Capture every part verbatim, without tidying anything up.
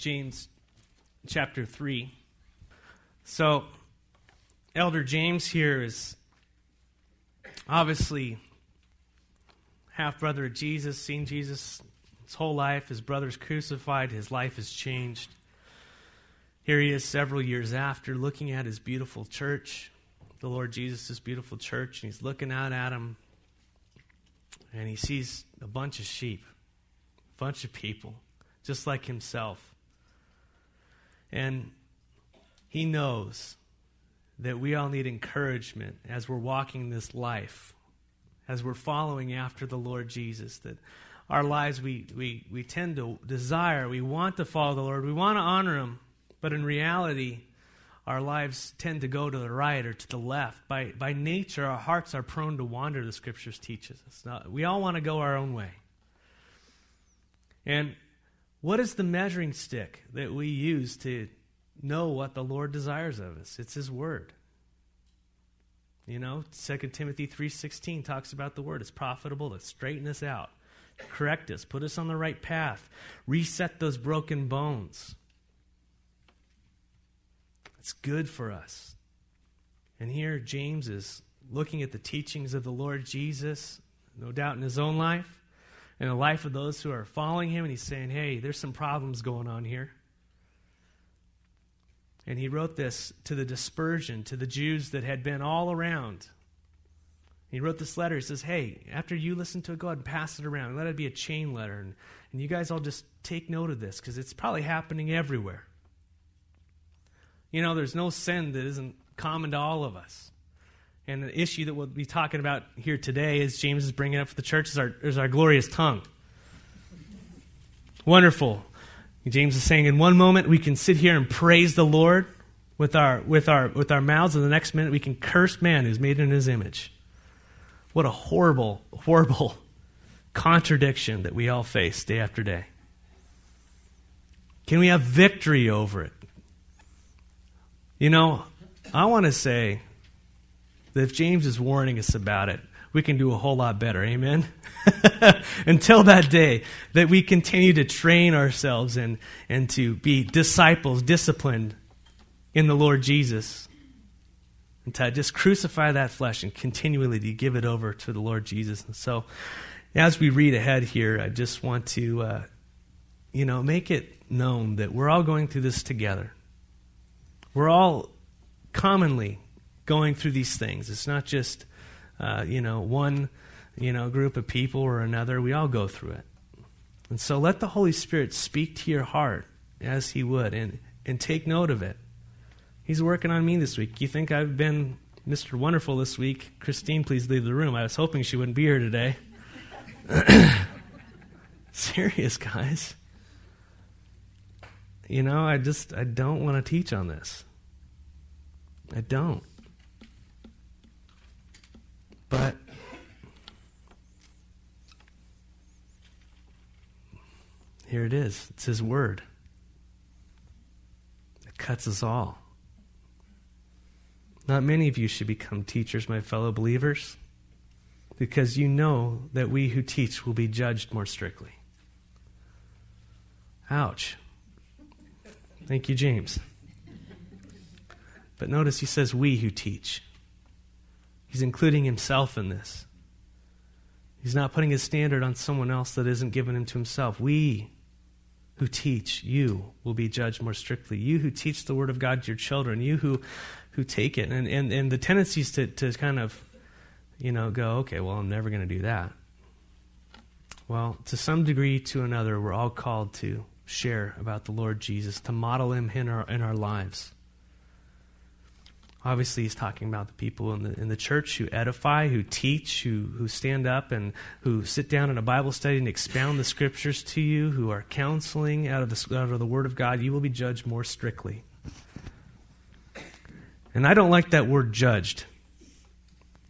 James chapter three. So, Elder James here is obviously half-brother of Jesus, seen Jesus his whole life. His brother's crucified. His life has changed. Here he is several years after, looking at his beautiful church, the Lord Jesus' beautiful church, and he's looking out at him, and he sees a bunch of sheep, a bunch of people, just like himself. And he knows that we all need encouragement as we're walking this life, as we're following after the Lord Jesus, that our lives, we we we tend to desire, we want to follow the Lord, we want to honor Him, but in reality, our lives tend to go to the right or to the left. By by nature, our hearts are prone to wander, the Scriptures teaches us. Now, we all want to go our own way. And what is the measuring stick that we use to know what the Lord desires of us? It's His Word. You know, Second Timothy three sixteen talks about the Word. It's profitable to straighten us out, correct us, put us on the right path, reset those broken bones. It's good for us. And here James is looking at the teachings of the Lord Jesus, no doubt in his own life, and the life of those who are following him, and he's saying, hey, there's some problems going on here. And he wrote this to the dispersion, to the Jews that had been all around. He wrote this letter. He says, hey, after you listen to it, go ahead and pass it around. Let it be a chain letter, and, and you guys all just take note of this, because it's probably happening everywhere. You know, there's no sin that isn't common to all of us. And the issue that we'll be talking about here today, as James is bringing up for the church, is our, is our glorious tongue. Wonderful. James is saying, in one moment we can sit here and praise the Lord with our with our with our mouths, and the next minute we can curse man who's made in his image. What a horrible, horrible contradiction that we all face day after day. Can we have victory over it? You know, I want to say that if James is warning us about it, we can do a whole lot better, amen? Until that day, that we continue to train ourselves and, and to be disciples, disciplined in the Lord Jesus, and to just crucify that flesh and continually to give it over to the Lord Jesus. And so, as we read ahead here, I just want to, uh, you know, make it known that we're all going through this together. We're all commonly going through these things. It's not just, uh, you know, one, you know, group of people or another. We all go through it. And so let the Holy Spirit speak to your heart as He would, and, and take note of it. He's working on me this week. You think I've been Mister Wonderful this week? Christine, please leave the room. I was hoping she wouldn't be here today. Serious, guys. You know, I just, I don't want to teach on this. I don't. But here it is. It's His Word. It cuts us all. Not many of you should become teachers, my fellow believers, because you know that we who teach will be judged more strictly. Ouch. Thank you, James. But notice he says we who teach. He's including himself in this. He's not putting his standard on someone else that isn't given him to himself. We who teach, you will be judged more strictly. You who teach the Word of God to your children, you who, who take it. And, and, and the tendencies to, to kind of, you know, go, okay, well, I'm never going to do that. Well, to some degree, to another, we're all called to share about the Lord Jesus, to model Him in our in our lives. Obviously, he's talking about the people in the in the church who edify, who teach, who who stand up and who sit down in a Bible study and expound the Scriptures to you, who are counseling out of the out of the Word of God. You will be judged more strictly. And I don't like that word, judged.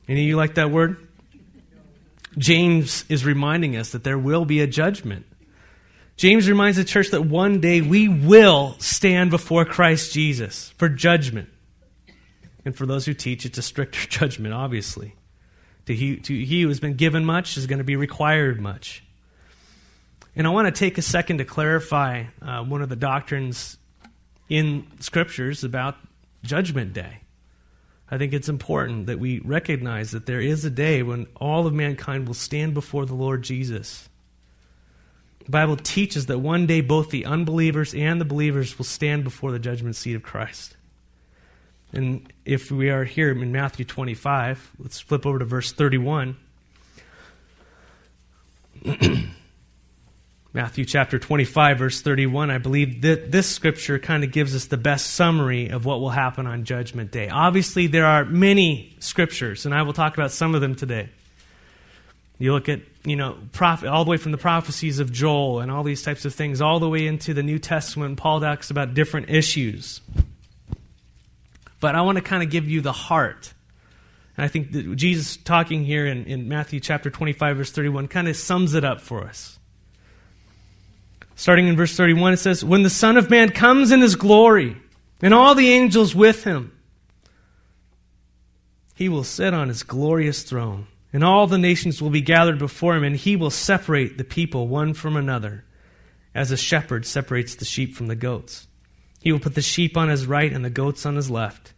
Any of you like that word? James is reminding us that there will be a judgment. James reminds the church that one day we will stand before Christ Jesus for judgment. And for those who teach, it's a stricter judgment, obviously. To he, to he who has been given much is going to be required much. And I want to take a second to clarify uh, one of the doctrines in Scriptures about Judgment Day. I think it's important that we recognize that there is a day when all of mankind will stand before the Lord Jesus. The Bible teaches that one day both the unbelievers and the believers will stand before the judgment seat of Christ. And if we are here in Matthew twenty-five, let's flip over to verse thirty-one. Matthew chapter twenty-five, verse thirty-one, I believe that this scripture kind of gives us the best summary of what will happen on Judgment Day. Obviously, there are many scriptures, and I will talk about some of them today. You look at, you know, prophet, all the way from the prophecies of Joel and all these types of things, all the way into the New Testament. Paul talks about different issues. But I want to kind of give you the heart. And I think that Jesus talking here in, in Matthew chapter twenty-five, verse thirty-one, kind of sums it up for us. Starting in verse thirty-one, it says, "When the Son of Man comes in His glory, and all the angels with Him, He will sit on His glorious throne, and all the nations will be gathered before Him, and He will separate the people one from another, as a shepherd separates the sheep from the goats. He will put the sheep on His right and the goats on His left.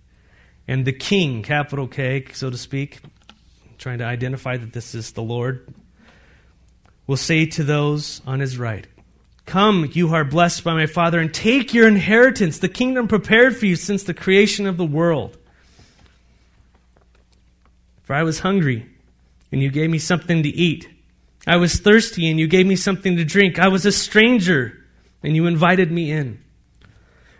And the King," capital K, so to speak, trying to identify that this is the Lord, "will say to those on His right, 'Come, you who are blessed by my Father, and take your inheritance, the kingdom prepared for you since the creation of the world. For I was hungry, and you gave me something to eat. I was thirsty, and you gave me something to drink. I was a stranger, and you invited me in.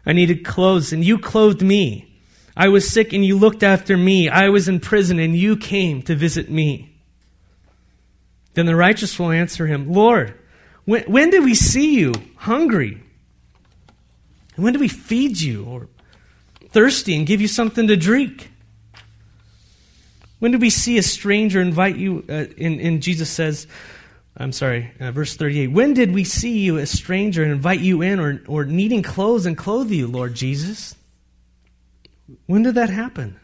I needed clothes, and you clothed me. I was sick, and you looked after me. I was in prison, and you came to visit me.' Then the righteous will answer Him, 'Lord, When, when did we see you hungry? And when did we feed you, or thirsty and give you something to drink? When did we see a stranger invite you?'" Uh, and, and Jesus says, I'm sorry, uh, verse thirty-eight, "When did we see you a stranger and invite you in, or, or needing clothes and clothe you, Lord Jesus? When did that happen?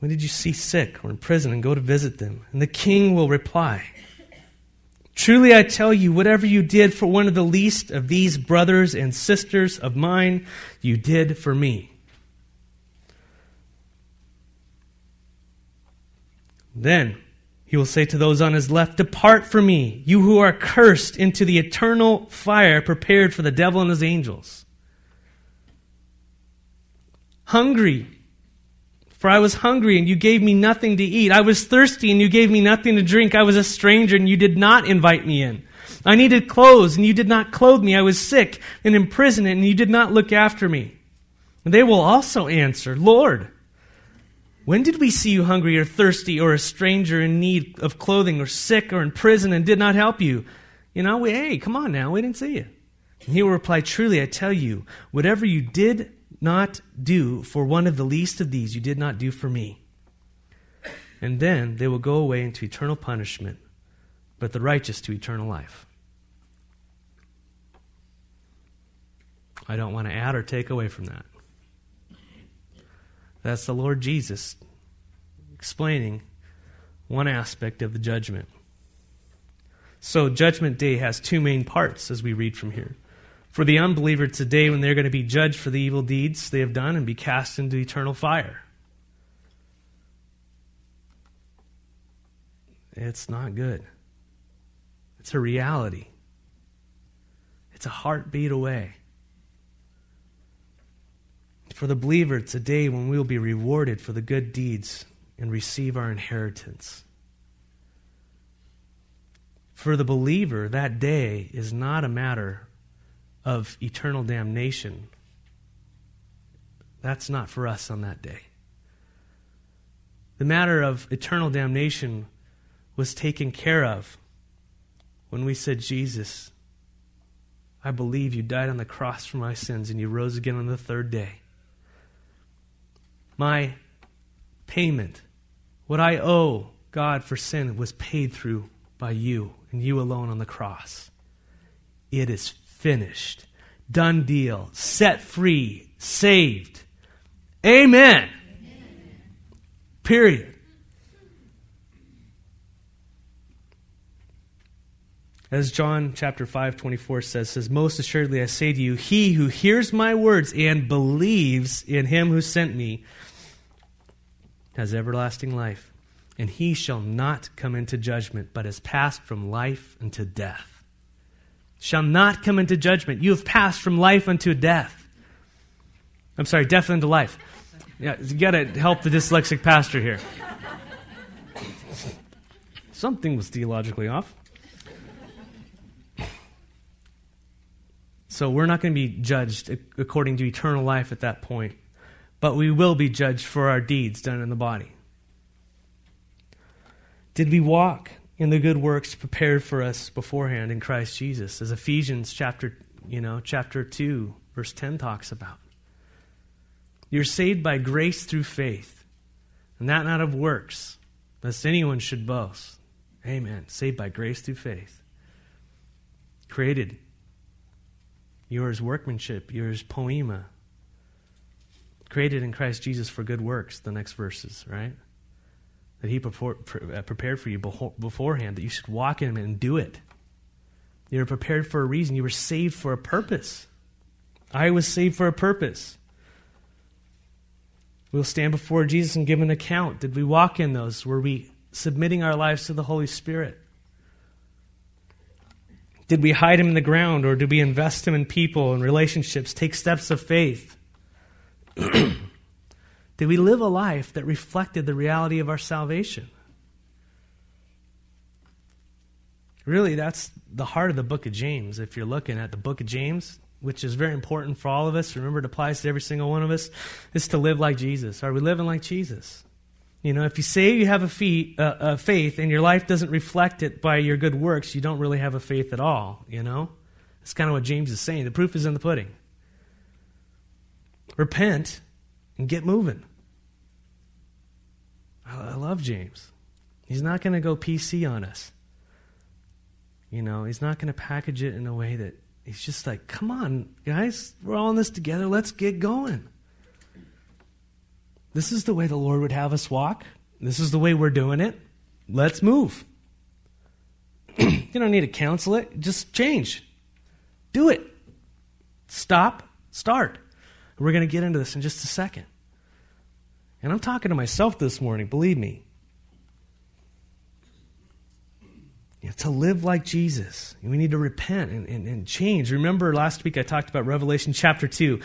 When did you see sick or in prison and go to visit them?' And the King will reply, 'Truly I tell you, whatever you did for one of the least of these brothers and sisters of mine, you did for me.' Then He will say to those on His left, 'Depart from me, you who are cursed, into the eternal fire prepared for the devil and his angels.' Hungry, for I was hungry, and you gave me nothing to eat. I was thirsty, and you gave me nothing to drink. I was a stranger, and you did not invite me in. I needed clothes, and you did not clothe me. I was sick and in prison, and you did not look after me.' And they will also answer, 'Lord, when did we see you hungry or thirsty or a stranger in need of clothing or sick or in prison and did not help you? You know, we, hey, come on now, we didn't see you.' And He will reply, 'Truly I tell you, whatever you did not do for one of the least of these, you did not do for me.' And then they will go away into eternal punishment, but the righteous to eternal life." I don't want to add or take away from that. That's the Lord Jesus explaining one aspect of the judgment. So Judgment Day has two main parts as we read from here. For the unbeliever today, when they're going to be judged for the evil deeds they have done and be cast into eternal fire. It's not good. It's a reality. It's a heartbeat away. For the believer today, when we will be rewarded for the good deeds and receive our inheritance. For the believer, that day is not a matter of of eternal damnation. That's not for us on that day. The matter of eternal damnation was taken care of when we said, "Jesus, I believe you died on the cross for my sins and you rose again on the third day. My payment, what I owe God for sin, was paid through by you and you alone on the cross. It is finished, done deal, set free, saved. Amen. Amen. Period." As John chapter five twenty-four says, says, most assuredly I say to you, he who hears my words and believes in him who sent me has everlasting life, and he shall not come into judgment, but has passed from life unto death. Shall not come into judgment. You have passed from life unto death. I'm sorry, death unto life. Yeah, you got to help the dyslexic pastor here. Something was theologically off. So we're not going to be judged according to eternal life at that point, but we will be judged for our deeds done in the body. Did we walk in the good works prepared for us beforehand in Christ Jesus, as Ephesians chapter, you know, chapter two, verse ten talks about? You're saved by grace through faith, and that not of works, lest anyone should boast. Amen. Saved by grace through faith. Created. Yours workmanship, yours poema, created in Christ Jesus for good works, the next verses, right? That he prepared for you beforehand, that you should walk in him and do it. You were prepared for a reason. You were saved for a purpose. I was saved for a purpose. We'll stand before Jesus and give an account. Did we walk in those? Were we submitting our lives to the Holy Spirit? Did we hide him in the ground, or did we invest him in people and relationships, take steps of faith? Did we live a life that reflected the reality of our salvation? Really, that's the heart of the book of James. If you're looking at the book of James, which is very important for all of us, remember it applies to every single one of us, is to live like Jesus. Are we living like Jesus? You know, if you say you have a, fee, uh, a faith and your life doesn't reflect it by your good works, you don't really have a faith at all, you know? That's kind of what James is saying. The proof is in the pudding. Repent and get moving. I, I love James. He's not going to go P C on us. You know, he's not going to package it in a way that he's just like, come on, guys, we're all in this together. Let's get going. This is the way the Lord would have us walk. This is the way we're doing it. Let's move. You don't need to counsel it. Just change. Do it. Stop. Start. We're going to get into this in just a second. And I'm talking to myself this morning, believe me. You know, to live like Jesus, we need to repent and, and, and change. Remember last week I talked about Revelation chapter two,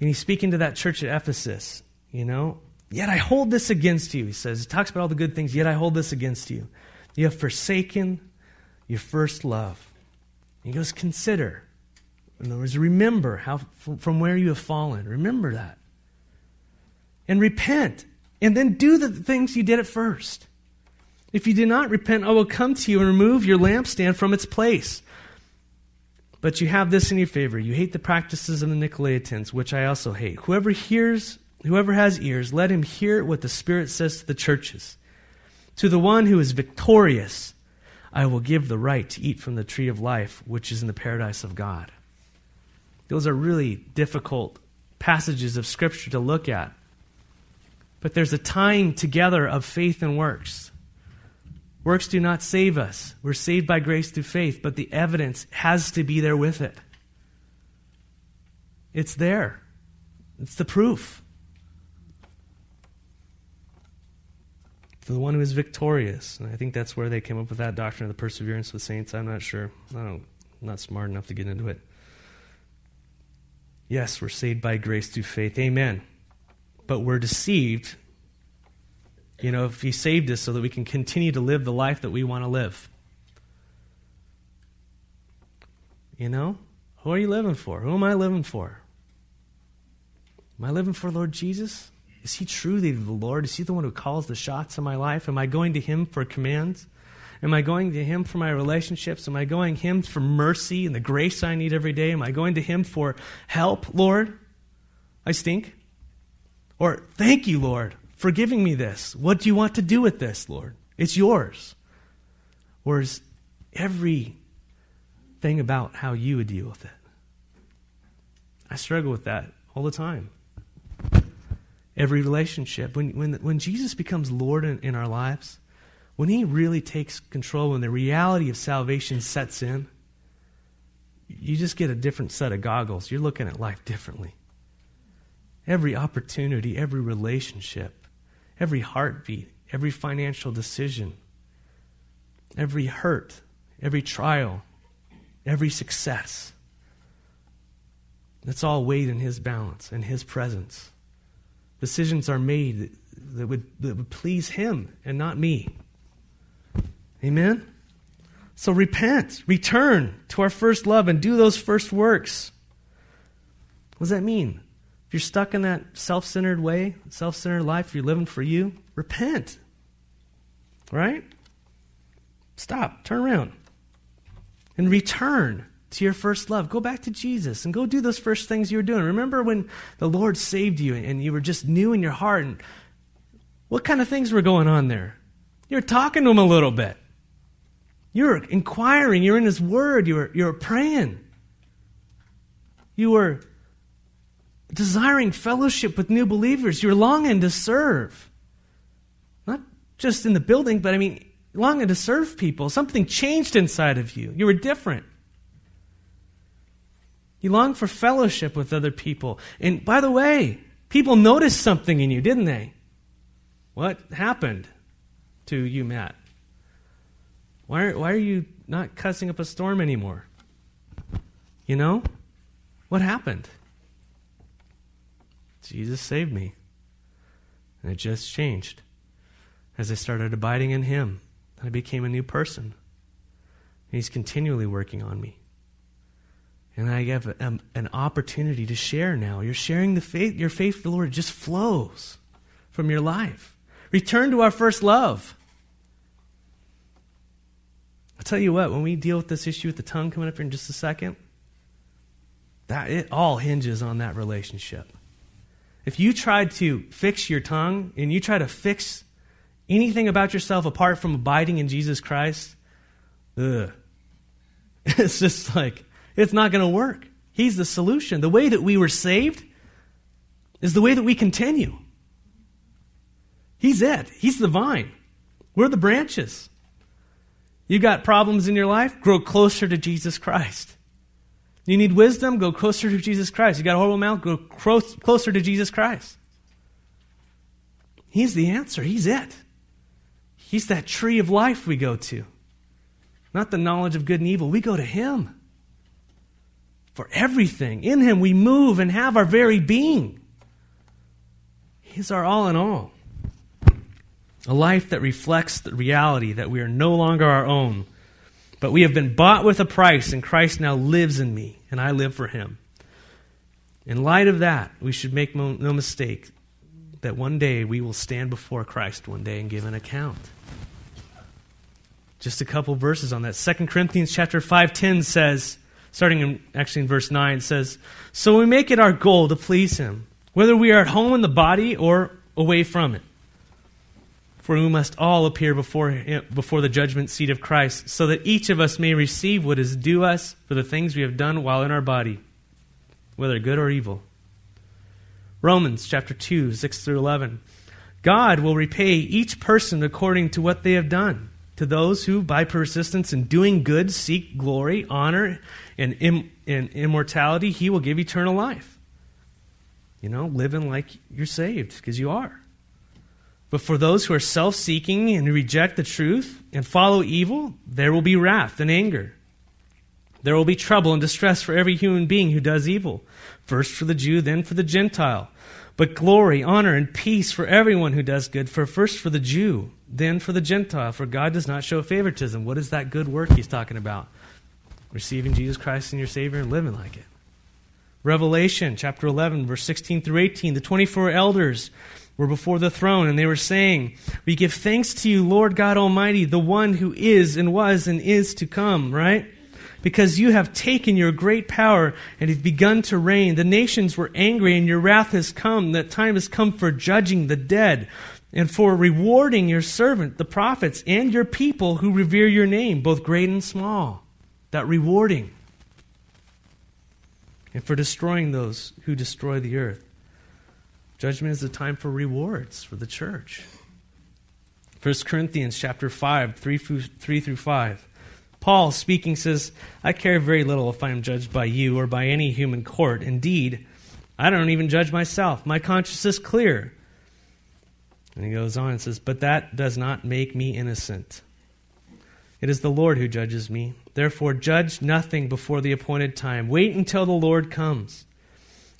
and he's speaking to that church at Ephesus, you know? Yet I hold this against you, he says. He talks about all the good things, yet I hold this against you. You have forsaken your first love. He goes, consider. In other words, remember how from where you have fallen. Remember that. And repent. And then do the things you did at first. If you do not repent, I will come to you and remove your lampstand from its place. But you have this in your favor. You hate the practices of the Nicolaitans, which I also hate. Whoever hears... Whoever has ears, let him hear what the Spirit says to the churches. To the one who is victorious, I will give the right to eat from the tree of life, which is in the paradise of God. Those are really difficult passages of Scripture to look at. But there's a tying together of faith and works. Works do not save us. We're saved by grace through faith, but the evidence has to be there with it. It's there. It's the proof. To the one who is victorious. And I think that's where they came up with that doctrine of the perseverance of the saints. I'm not sure. I don't, I'm not smart enough to get into it. Yes, we're saved by grace through faith. Amen. But we're deceived. You know, if he saved us so that we can continue to live the life that we want to live. You know? Who are you living for? Who am I living for? Am I living for Lord Jesus? Is he truly the Lord? Is he the one who calls the shots in my life? Am I going to him for commands? Am I going to him for my relationships? Am I going to him for mercy and the grace I need every day? Am I going to him for help, Lord? I stink. Or thank you, Lord, for giving me this. What do you want to do with this, Lord? It's yours. Or is everything about how you would deal with it? I struggle with that all the time. Every relationship, when when when Jesus becomes Lord in, in our lives, when he really takes control, when the reality of salvation sets in, you just get a different set of goggles. You're looking at life differently. Every opportunity, every relationship, every heartbeat, every financial decision, every hurt, every trial, every success. That's all weighed in His balance and His presence. Decisions are made that would, that would please Him and not me. Amen? So repent, return to our first love and do those first works. What does that mean? If you're stuck in that self-centered way, self-centered life, you're living for you, repent. Right? Stop, turn around. And return to your first love. Go back to Jesus and go do those first things you were doing. Remember when the Lord saved you and you were just new in your heart, and what kind of things were going on there? You were talking to Him a little bit. You were inquiring. You were in His Word. You were, you were praying. You were desiring fellowship with new believers. You were longing to serve. Not just in the building, but I mean, longing to serve people. Something changed inside of you. You were different. You longed for fellowship with other people. And by the way, people noticed something in you, didn't they? What happened to you, Matt? Why are, why are you not cussing up a storm anymore? You know? What happened? Jesus saved me. And it just changed. As I started abiding in Him, I became a new person. And He's continually working on me. And I have a, um, an opportunity to share now. You're sharing the faith. Your faith for the Lord just flows from your life. Return to our first love. I'll tell you what, when we deal with this issue with the tongue coming up here in just a second, that it all hinges on that relationship. If you try to fix your tongue and you try to fix anything about yourself apart from abiding in Jesus Christ, ugh. It's just like, it's not going to work. He's the solution. The way that we were saved is the way that we continue. He's it. He's the vine. We're the branches. You got problems in your life? Grow closer to Jesus Christ. You need wisdom? Go closer to Jesus Christ. You got a horrible mouth? Go close, closer to Jesus Christ. He's the answer. He's it. He's that tree of life we go to. Not the knowledge of good and evil. We go to Him. For everything. In Him we move and have our very being. He's our all in all. A life that reflects the reality that we are no longer our own, but we have been bought with a price, and Christ now lives in me, and I live for Him. In light of that, we should make mo- no mistake that one day we will stand before Christ one day and give an account. Just a couple verses on that. Second Corinthians chapter five ten says, starting in, actually in verse nine, it says, so we make it our goal to please Him, whether we are at home in the body or away from it. For we must all appear before him, before the judgment seat of Christ, so that each of us may receive what is due us for the things we have done while in our body, whether good or evil. Romans chapter two, six through eleven. God will repay each person according to what they have done. To those who, by persistence in doing good, seek glory, honor, and, im- and immortality, He will give eternal life. You know, living like you're saved, because you are. But for those who are self-seeking and reject the truth and follow evil, there will be wrath and anger. There will be trouble and distress for every human being who does evil, first for the Jew, then for the Gentile. But glory, honor, and peace for everyone who does good, for first for the Jew, then for the Gentile, for God does not show favoritism. What is that good work He's talking about? Receiving Jesus Christ as your Savior and living like it. Revelation chapter eleven, verse sixteen through eighteen, the twenty-four elders were before the throne, and they were saying, we give thanks to you, Lord God Almighty, the one who is and was and is to come, right? Because you have taken your great power and have begun to reign. The nations were angry and your wrath has come. That time has come for judging the dead and for rewarding your servant, the prophets, and your people who revere your name, both great and small. That rewarding. And for destroying those who destroy the earth. Judgment is the time for rewards for the church. First Corinthians chapter five, three through five. Paul, speaking, says, I care very little if I am judged by you or by any human court. Indeed, I don't even judge myself. My conscience is clear. And he goes on and says, but that does not make me innocent. It is the Lord who judges me. Therefore, judge nothing before the appointed time. Wait until the Lord comes.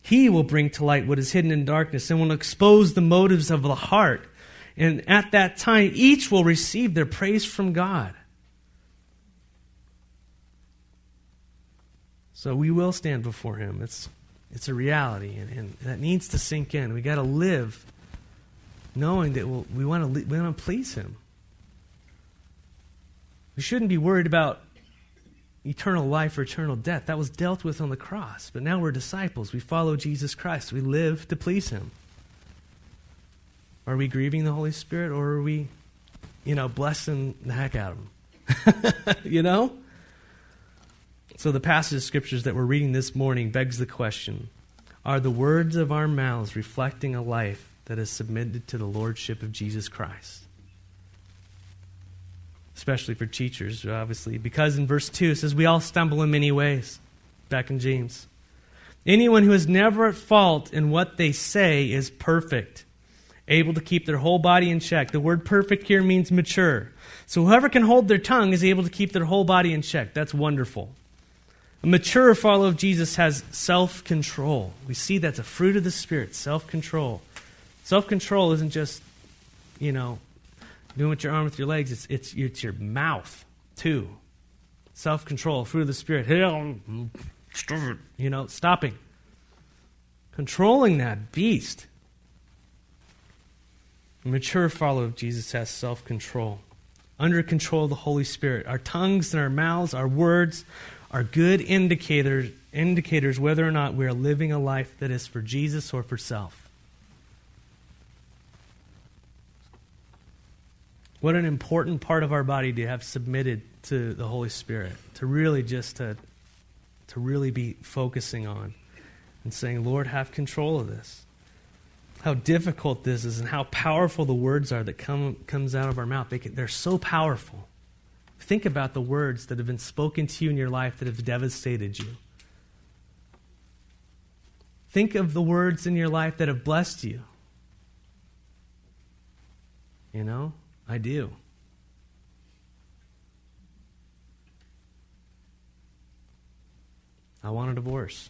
He will bring to light what is hidden in darkness and will expose the motives of the heart. And at that time, each will receive their praise from God. So we will stand before Him. It's it's a reality, and, and that needs to sink in. We got to live knowing that we'll, we want to li- we want to please Him. We shouldn't be worried about eternal life or eternal death. That was dealt with on the cross. But now we're disciples. We follow Jesus Christ. We live to please Him. Are we grieving the Holy Spirit, or are we, you know, blessing the heck out of Him? You know? So the passage of scriptures that we're reading this morning begs the question, are the words of our mouths reflecting a life that is submitted to the lordship of Jesus Christ? Especially for teachers, obviously, because in verse two it says, we all stumble in many ways, back in James. Anyone who is never at fault in what they say is perfect, able to keep their whole body in check. The word perfect here means mature. So whoever can hold their tongue is able to keep their whole body in check. That's wonderful. A mature follower of Jesus has self-control. We see that's a fruit of the Spirit, self-control. Self-control isn't just, you know, doing with your arm with your legs. It's, it's, it's your mouth, too. Self-control, fruit of the Spirit. You know, stopping. Controlling that beast. A mature follower of Jesus has self-control. Under control of the Holy Spirit. Our tongues and our mouths, our words, are good indicators indicators whether or not we are living a life that is for Jesus or for self. What an important part of our body to have submitted to the Holy Spirit, to really just to, to really be focusing on and saying, Lord, have control of this. How difficult this is and how powerful the words are that come comes out of our mouth. They can, they're so powerful. Think about the words that have been spoken to you in your life that have devastated you. Think of the words in your life that have blessed you. You know, I do. I want a divorce.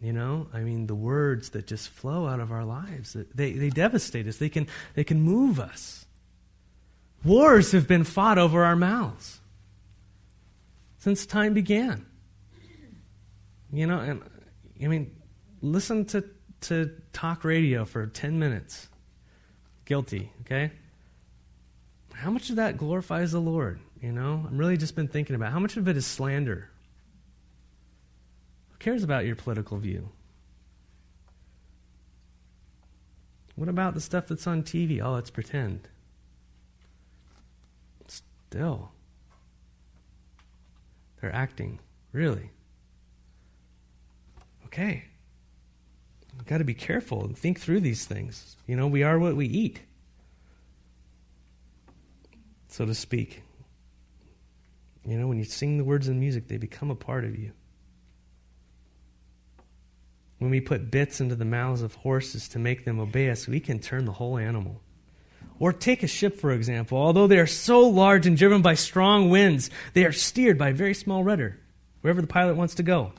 You know, I mean, the words that just flow out of our lives, they, they devastate us. They can, they can move us. Wars have been fought over our mouths since time began. You know, and I mean, listen to, to talk radio for ten minutes. Guilty, okay? How much of that glorifies the Lord, you know? I've really just been thinking about how much of it is slander. Who cares about your political view? What about the stuff that's on T V? Oh, it's pretend. Still, they're acting, really. Okay. We've got to be careful and think through these things. You know, we are what we eat, so to speak. You know, when you sing the words in music, they become a part of you. When we put bits into the mouths of horses to make them obey us, we can turn the whole animal. Or take a ship, for example. Although they are so large and driven by strong winds, they are steered by a very small rudder, wherever the pilot wants to go.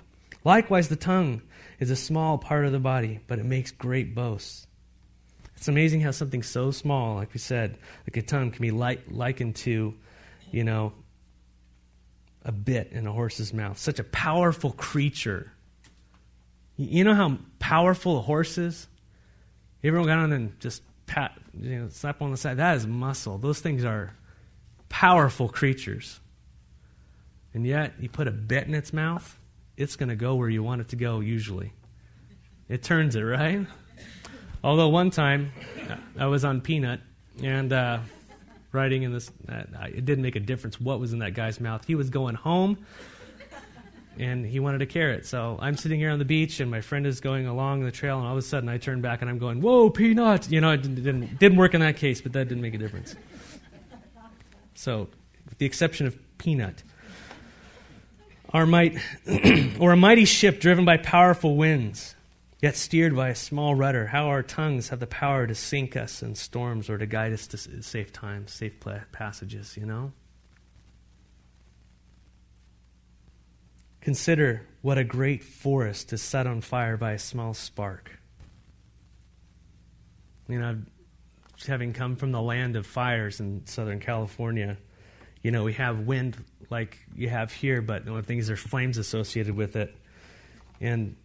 Likewise, the tongue is a small part of the body, but it makes great boasts. It's amazing how something so small, like we said, like a tongue, can be like, likened to, you know, a bit in a horse's mouth. Such a powerful creature. You know how powerful a horse is? Everyone got on and just pat, you know, slap on the side. That is muscle. Those things are powerful creatures. And yet, you put a bit in its mouth, it's going to go where you want it to go, usually. It turns it, right? Although one time, I was on Peanut, and uh, riding in this, uh, it didn't make a difference what was in that guy's mouth. He was going home, and he wanted a carrot. So I'm sitting here on the beach, and my friend is going along the trail, and all of a sudden I turn back, and I'm going, whoa, Peanut! You know, it didn't, didn't work in that case, but that didn't make a difference. So with the exception of Peanut. Our might, or a mighty ship driven by powerful winds, yet steered by a small rudder. How our tongues have the power to sink us in storms or to guide us to safe times, safe passages, you know? Consider what a great forest is set on fire by a small spark. You know, having come from the land of fires in Southern California, you know, we have wind like you have here, but the only thing is there's flames associated with it. And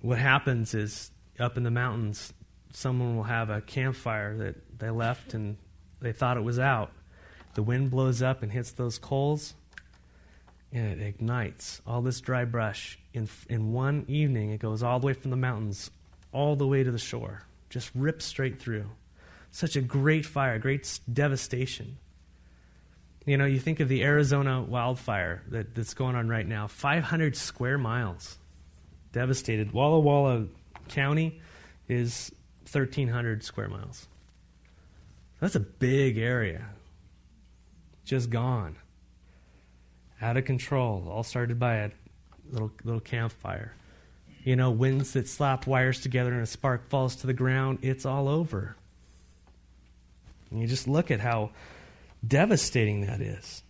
what happens is up in the mountains, someone will have a campfire that they left and they thought it was out. The wind blows up and hits those coals, and it ignites all this dry brush. In, in one evening, it goes all the way from the mountains all the way to the shore, just rips straight through. Such a great fire, great devastation. You know, you think of the Arizona wildfire that, that's going on right now, five hundred square miles devastated. Walla Walla County is thirteen hundred square miles. That's a big area. Just gone. Out of control, all started by a little little campfire. You know, winds that slap wires together and a spark falls to the ground, it's all over. And you just look at how devastating that is.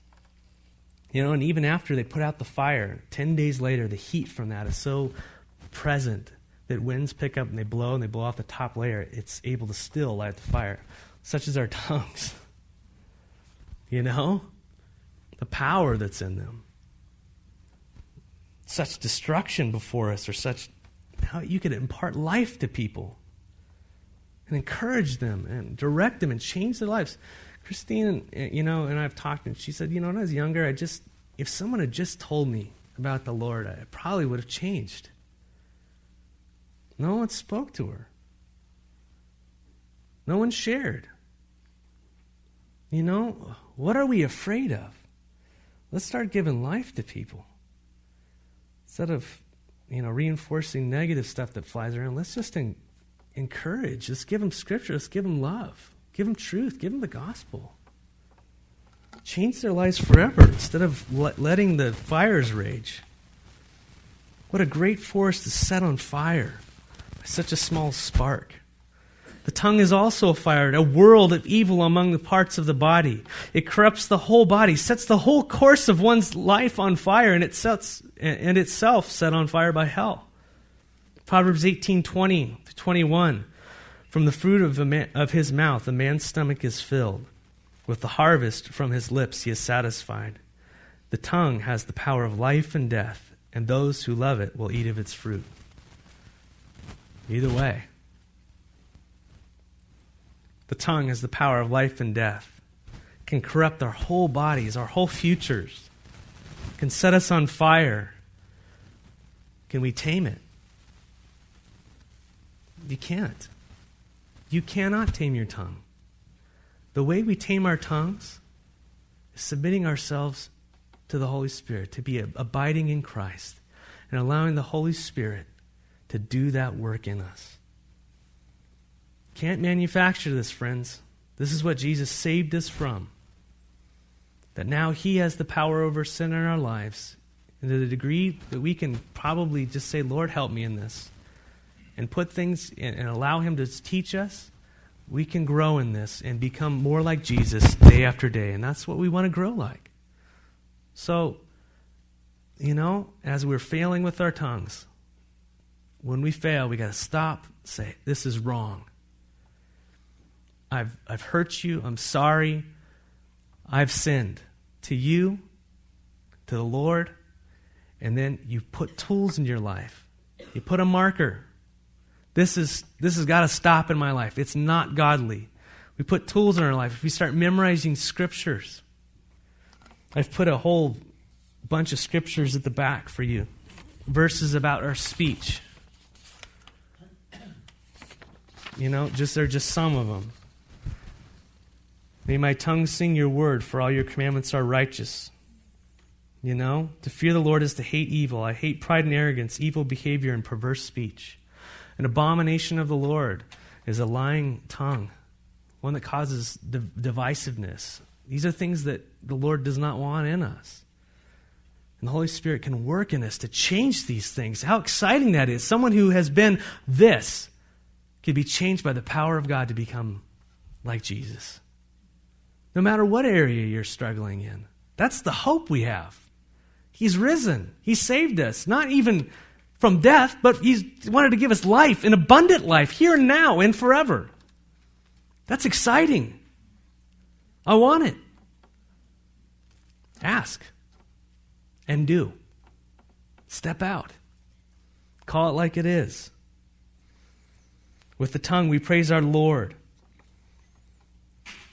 You know, and even after they put out the fire, ten days later, the heat from that is so present that winds pick up and they blow and they blow off the top layer. It's able to still light the fire, such as our tongues. You know? The power that's in them. Such destruction before us, or such, how you could impart life to people and encourage them and direct them and change their lives. Christine, you know, and I've talked, and she said, you know, when I was younger, I just, if someone had just told me about the Lord, I probably would have changed. No one spoke to her. No one shared. You know, what are we afraid of? Let's start giving life to people. Instead of, you know, reinforcing negative stuff that flies around, let's just en- encourage. Let's give them scripture. Let's give them love. Give them truth. Give them the gospel. Change their lives forever instead of le- letting the fires rage. What a great forest is set on fire by such a small spark. The tongue is also a fire, a world of evil among the parts of the body. It corrupts the whole body, sets the whole course of one's life on fire, and it sets and itself set on fire by hell. Proverbs eighteen twenty to twenty-one. From the fruit of, a man, of his mouth, a man's stomach is filled. With the harvest from his lips, he is satisfied. The tongue has the power of life and death, and those who love it will eat of its fruit. Either way. The tongue has the power of life and death. It can corrupt our whole bodies, our whole futures. It can set us on fire. Can we tame it? You can't. You cannot tame your tongue. The way we tame our tongues is submitting ourselves to the Holy Spirit, to be abiding in Christ, and allowing the Holy Spirit to do that work in us. Can't manufacture this, friends. This is what Jesus saved us from. That now He has the power over sin in our lives. And to the degree that we can probably just say, Lord, help me in this. And put things in, and allow Him to teach us. We can grow in this and become more like Jesus day after day. And that's what we want to grow like. So, you know, as we're failing with our tongues, when we fail, we got to stop, say, this is wrong. I've I've hurt you. I'm sorry. I've sinned to you, to the Lord. And then you put tools in your life. You put a marker. This is this has got to stop in my life. It's not godly. We put tools in our life. If we start memorizing scriptures, I've put a whole bunch of scriptures at the back for you. Verses about our speech. You know, just they're just some of them. May my tongue sing your word, for all your commandments are righteous. You know, to fear the Lord is to hate evil. I hate pride and arrogance, evil behavior, and perverse speech. An abomination of the Lord is a lying tongue, one that causes div- divisiveness, These are things that the Lord does not want in us. And the Holy Spirit can work in us to change these things. How exciting that is. Someone who has been this could be changed by the power of God to become like Jesus. No matter what area you're struggling in, that's the hope we have. He's risen. He saved us, not even from death, but He's wanted to give us life, an abundant life, here and now and forever. That's exciting. I want it. Ask. And do. Step out. Call it like it is. With the tongue, we praise our Lord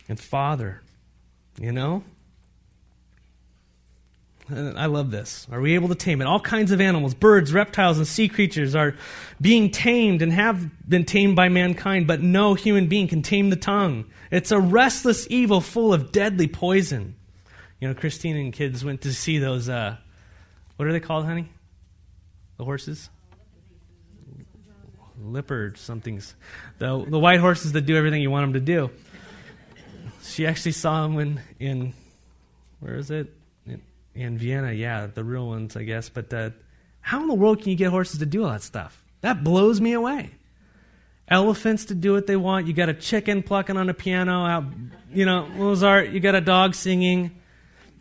and Father. You know? I love this. Are we able to tame it? All kinds of animals, birds, reptiles, and sea creatures are being tamed and have been tamed by mankind, but no human being can tame the tongue. It's a restless evil full of deadly poison. You know, Christine and kids went to see those, uh, what are they called, honey? The horses? Leopard somethings. The, the white horses that do everything you want them to do. She actually saw them in, in where is it? In, in Vienna, yeah, the real ones, I guess. But uh, how in the world can you get horses to do all that stuff? That blows me away. Elephants to do what they want. You got a chicken plucking on a piano out, you know, Mozart. You got a dog singing.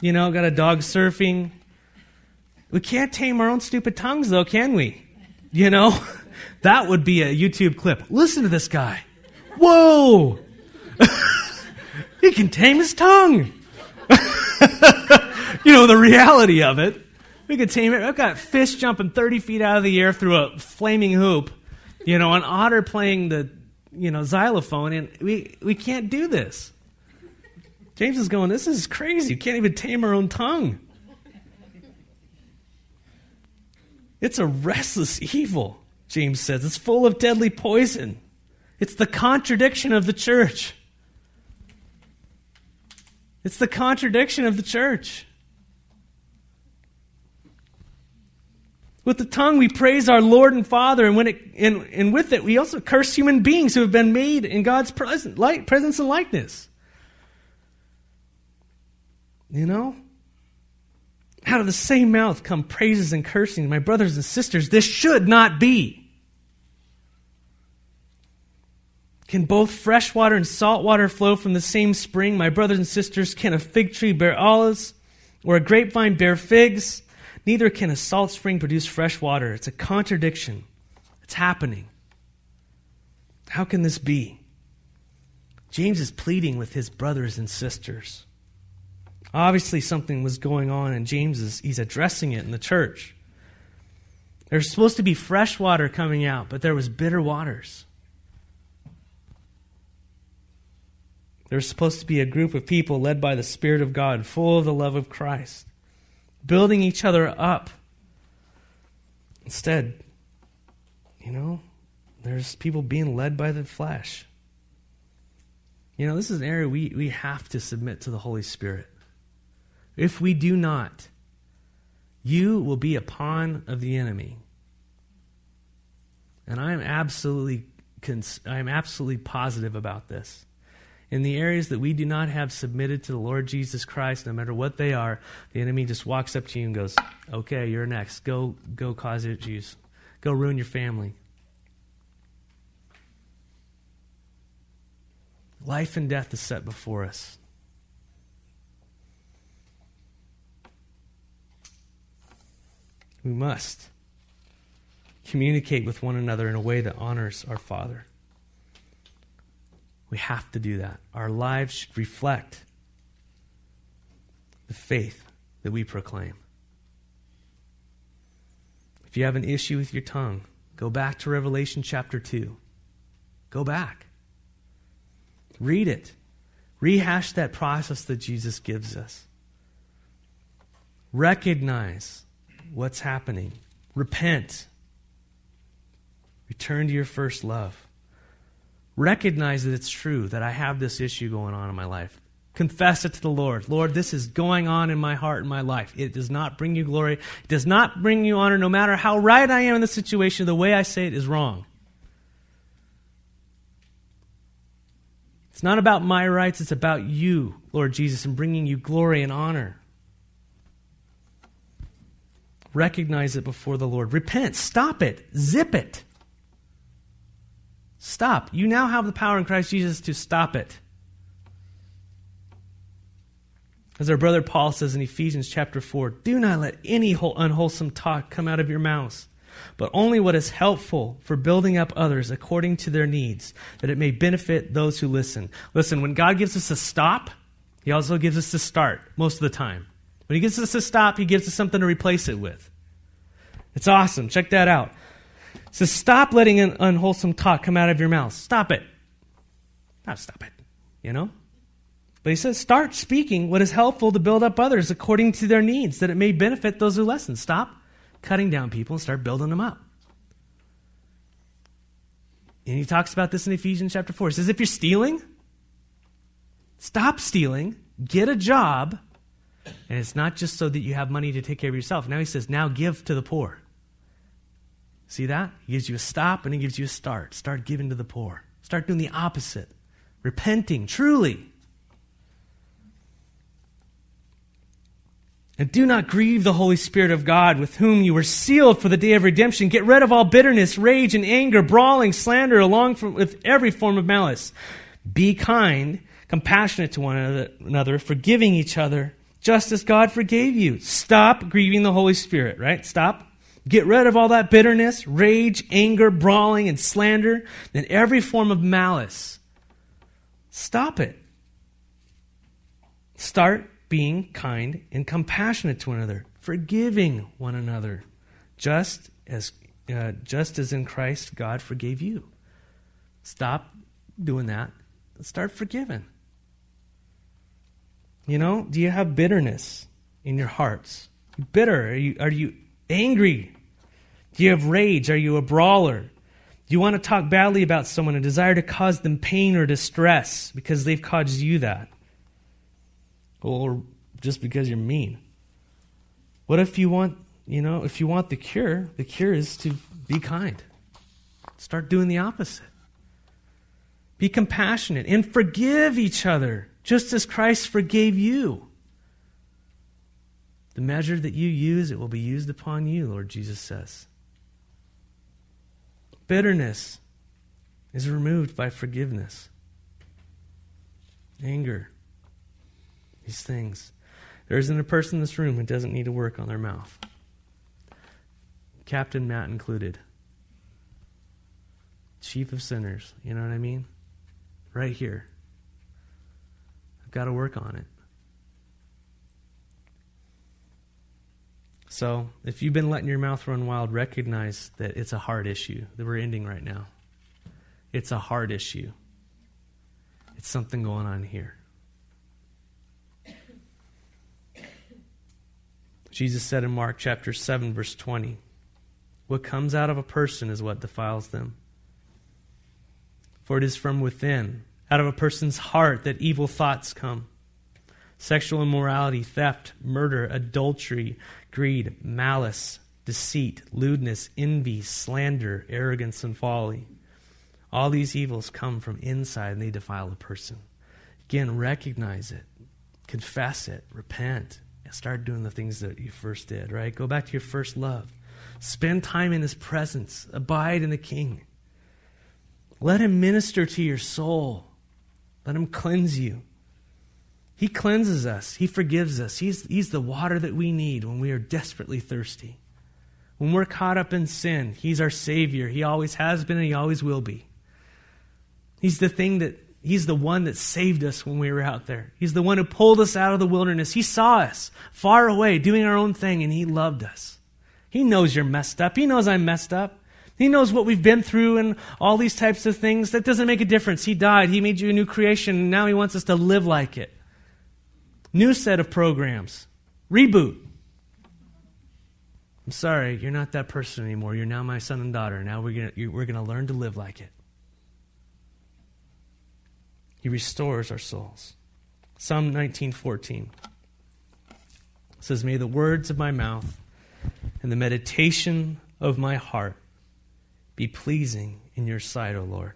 You know, got a dog surfing. We can't tame our own stupid tongues, though, can we? You know, that would be a YouTube clip. Listen to this guy. Whoa! He can tame his tongue. You know, the reality of it. We could tame it. I've got fish jumping thirty feet out of the air through a flaming hoop. You know, an otter playing the, you know, xylophone. And we, we can't do this. James is going, this is crazy. You can't even tame our own tongue. It's a restless evil, James says. It's full of deadly poison. It's the contradiction of the church. It's the contradiction of the church. With the tongue we praise our Lord and Father, and when it and, and with it we also curse human beings who have been made in God's presence, light, presence and likeness. You know? Out of the same mouth come praises and cursing. My brothers and sisters, this should not be. Can both fresh water and salt water flow from the same spring? My brothers and sisters, can a fig tree bear olives or a grapevine bear figs? Neither can a salt spring produce fresh water. It's a contradiction. It's happening. How can this be? James is pleading with his brothers and sisters. Obviously, something was going on, and James is he's addressing it in the church. There's supposed to be fresh water coming out, but there was bitter waters. There's supposed to be a group of people led by the Spirit of God, full of the love of Christ, building each other up. Instead, you know, there's people being led by the flesh. You know, this is an area we, we have to submit to the Holy Spirit. If we do not, you will be a pawn of the enemy. And I am absolutely cons- I am absolutely positive about this. In the areas that we do not have submitted to the Lord Jesus Christ, no matter what they are, the enemy just walks up to you and goes, okay, you're next. Go, go cause issues. Go ruin your family. Life and death is set before us. We must communicate with one another in a way that honors our Father. We have to do that. Our lives should reflect the faith that we proclaim. If you have an issue with your tongue, go back to Revelation chapter two. Go back. Read it. Rehash that process that Jesus gives us. Recognize what's happening. Repent. Return to your first love. Recognize that it's true that I have this issue going on in my life. Confess it to the Lord. Lord, this is going on in my heart and my life. It does not bring you glory. It does not bring you honor. No matter how right I am in the situation, the way I say it is wrong. It's not about my rights, it's about you, Lord Jesus, and bringing you glory and honor. Recognize it before the Lord. Repent. Stop it. Zip it. Stop. You now have the power in Christ Jesus to stop it. As our brother Paul says in Ephesians chapter four, do not let any unwholesome talk come out of your mouths, but only what is helpful for building up others according to their needs, that it may benefit those who listen. Listen, when God gives us a stop, he also gives us a start most of the time. When he gives us a stop, he gives us something to replace it with. It's awesome. Check that out. It says, stop letting an unwholesome talk come out of your mouth. Stop it. Not stop it, you know? But he says, start speaking what is helpful to build up others according to their needs, that it may benefit those who listen. Stop cutting down people and start building them up. And he talks about this in Ephesians chapter four. He says, if you're stealing, stop stealing, get a job, and it's not just so that you have money to take care of yourself. Now he says, now give to the poor. See that? He gives you a stop and he gives you a start. Start giving to the poor. Start doing the opposite. Repenting, truly. And do not grieve the Holy Spirit of God, with whom you were sealed for the day of redemption. Get rid of all bitterness, rage, and anger, brawling, slander, along from, with every form of malice. Be kind, compassionate to one another, forgiving each other, just as God forgave you. Stop grieving the Holy Spirit, right? Stop. Get rid of all that bitterness, rage, anger, brawling, and slander, and every form of malice. Stop it. Start being kind and compassionate to one another, forgiving one another, just as uh, just as in Christ God forgave you. Stop doing that. Start forgiving. You know, do you have bitterness in your hearts? Bitter? Are you, are you angry? Do you have rage? Are you a brawler? Do you want to talk badly about someone and desire to cause them pain or distress because they've caused you that? Or just because you're mean? What if you want, you know, if you want the cure, the cure is to be kind. Start doing the opposite. Be compassionate and forgive each other, just as Christ forgave you. The measure that you use, it will be used upon you, Lord Jesus says. Bitterness is removed by forgiveness. Anger. These things. There isn't a person in this room who doesn't need to work on their mouth. Captain Matt included. Chief of sinners. You know what I mean? Right here. Got to work on it. So, if you've been letting your mouth run wild, recognize that it's a hard issue that we're ending right now. It's a hard issue. It's something going on here. Jesus said in Mark chapter seven, verse twenty, what comes out of a person is what defiles them. For it is from within, out of a person's heart, that evil thoughts come. Sexual immorality, theft, murder, adultery, greed, malice, deceit, lewdness, envy, slander, arrogance, and folly. All these evils come from inside and they defile a person. Again, recognize it. Confess it. Repent. And start doing the things that you first did, right? Go back to your first love. Spend time in his presence. Abide in the King. Let him minister to your soul. Let him cleanse you. He cleanses us. He forgives us. He's, he's the water that we need when we are desperately thirsty. When we're caught up in sin, he's our Savior. He always has been and he always will be. He's the thing that, he's the one that saved us when we were out there. He's the one who pulled us out of the wilderness. He saw us far away doing our own thing and he loved us. He knows you're messed up. He knows I'm messed up. He knows what we've been through and all these types of things. That doesn't make a difference. He died. He made you a new creation. And now he wants us to live like it. New set of programs. Reboot. I'm sorry, you're not that person anymore. You're now my son and daughter. Now we're gonna, you, we're gonna learn to live like it. He restores our souls. Psalm nineteen fourteen says, may the words of my mouth and the meditation of my heart be pleasing in your sight, O Lord,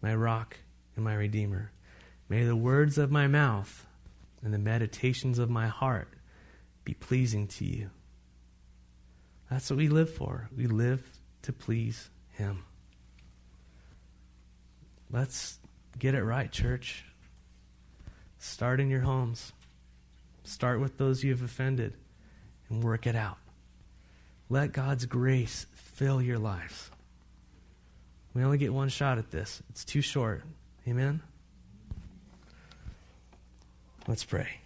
my rock and my redeemer. May the words of my mouth and the meditations of my heart be pleasing to you. That's what we live for. We live to please him. Let's get it right, church. Start in your homes. Start with those you've offended and work it out. Let God's grace fill your lives. We only get one shot at this. It's too short. Amen? Let's pray.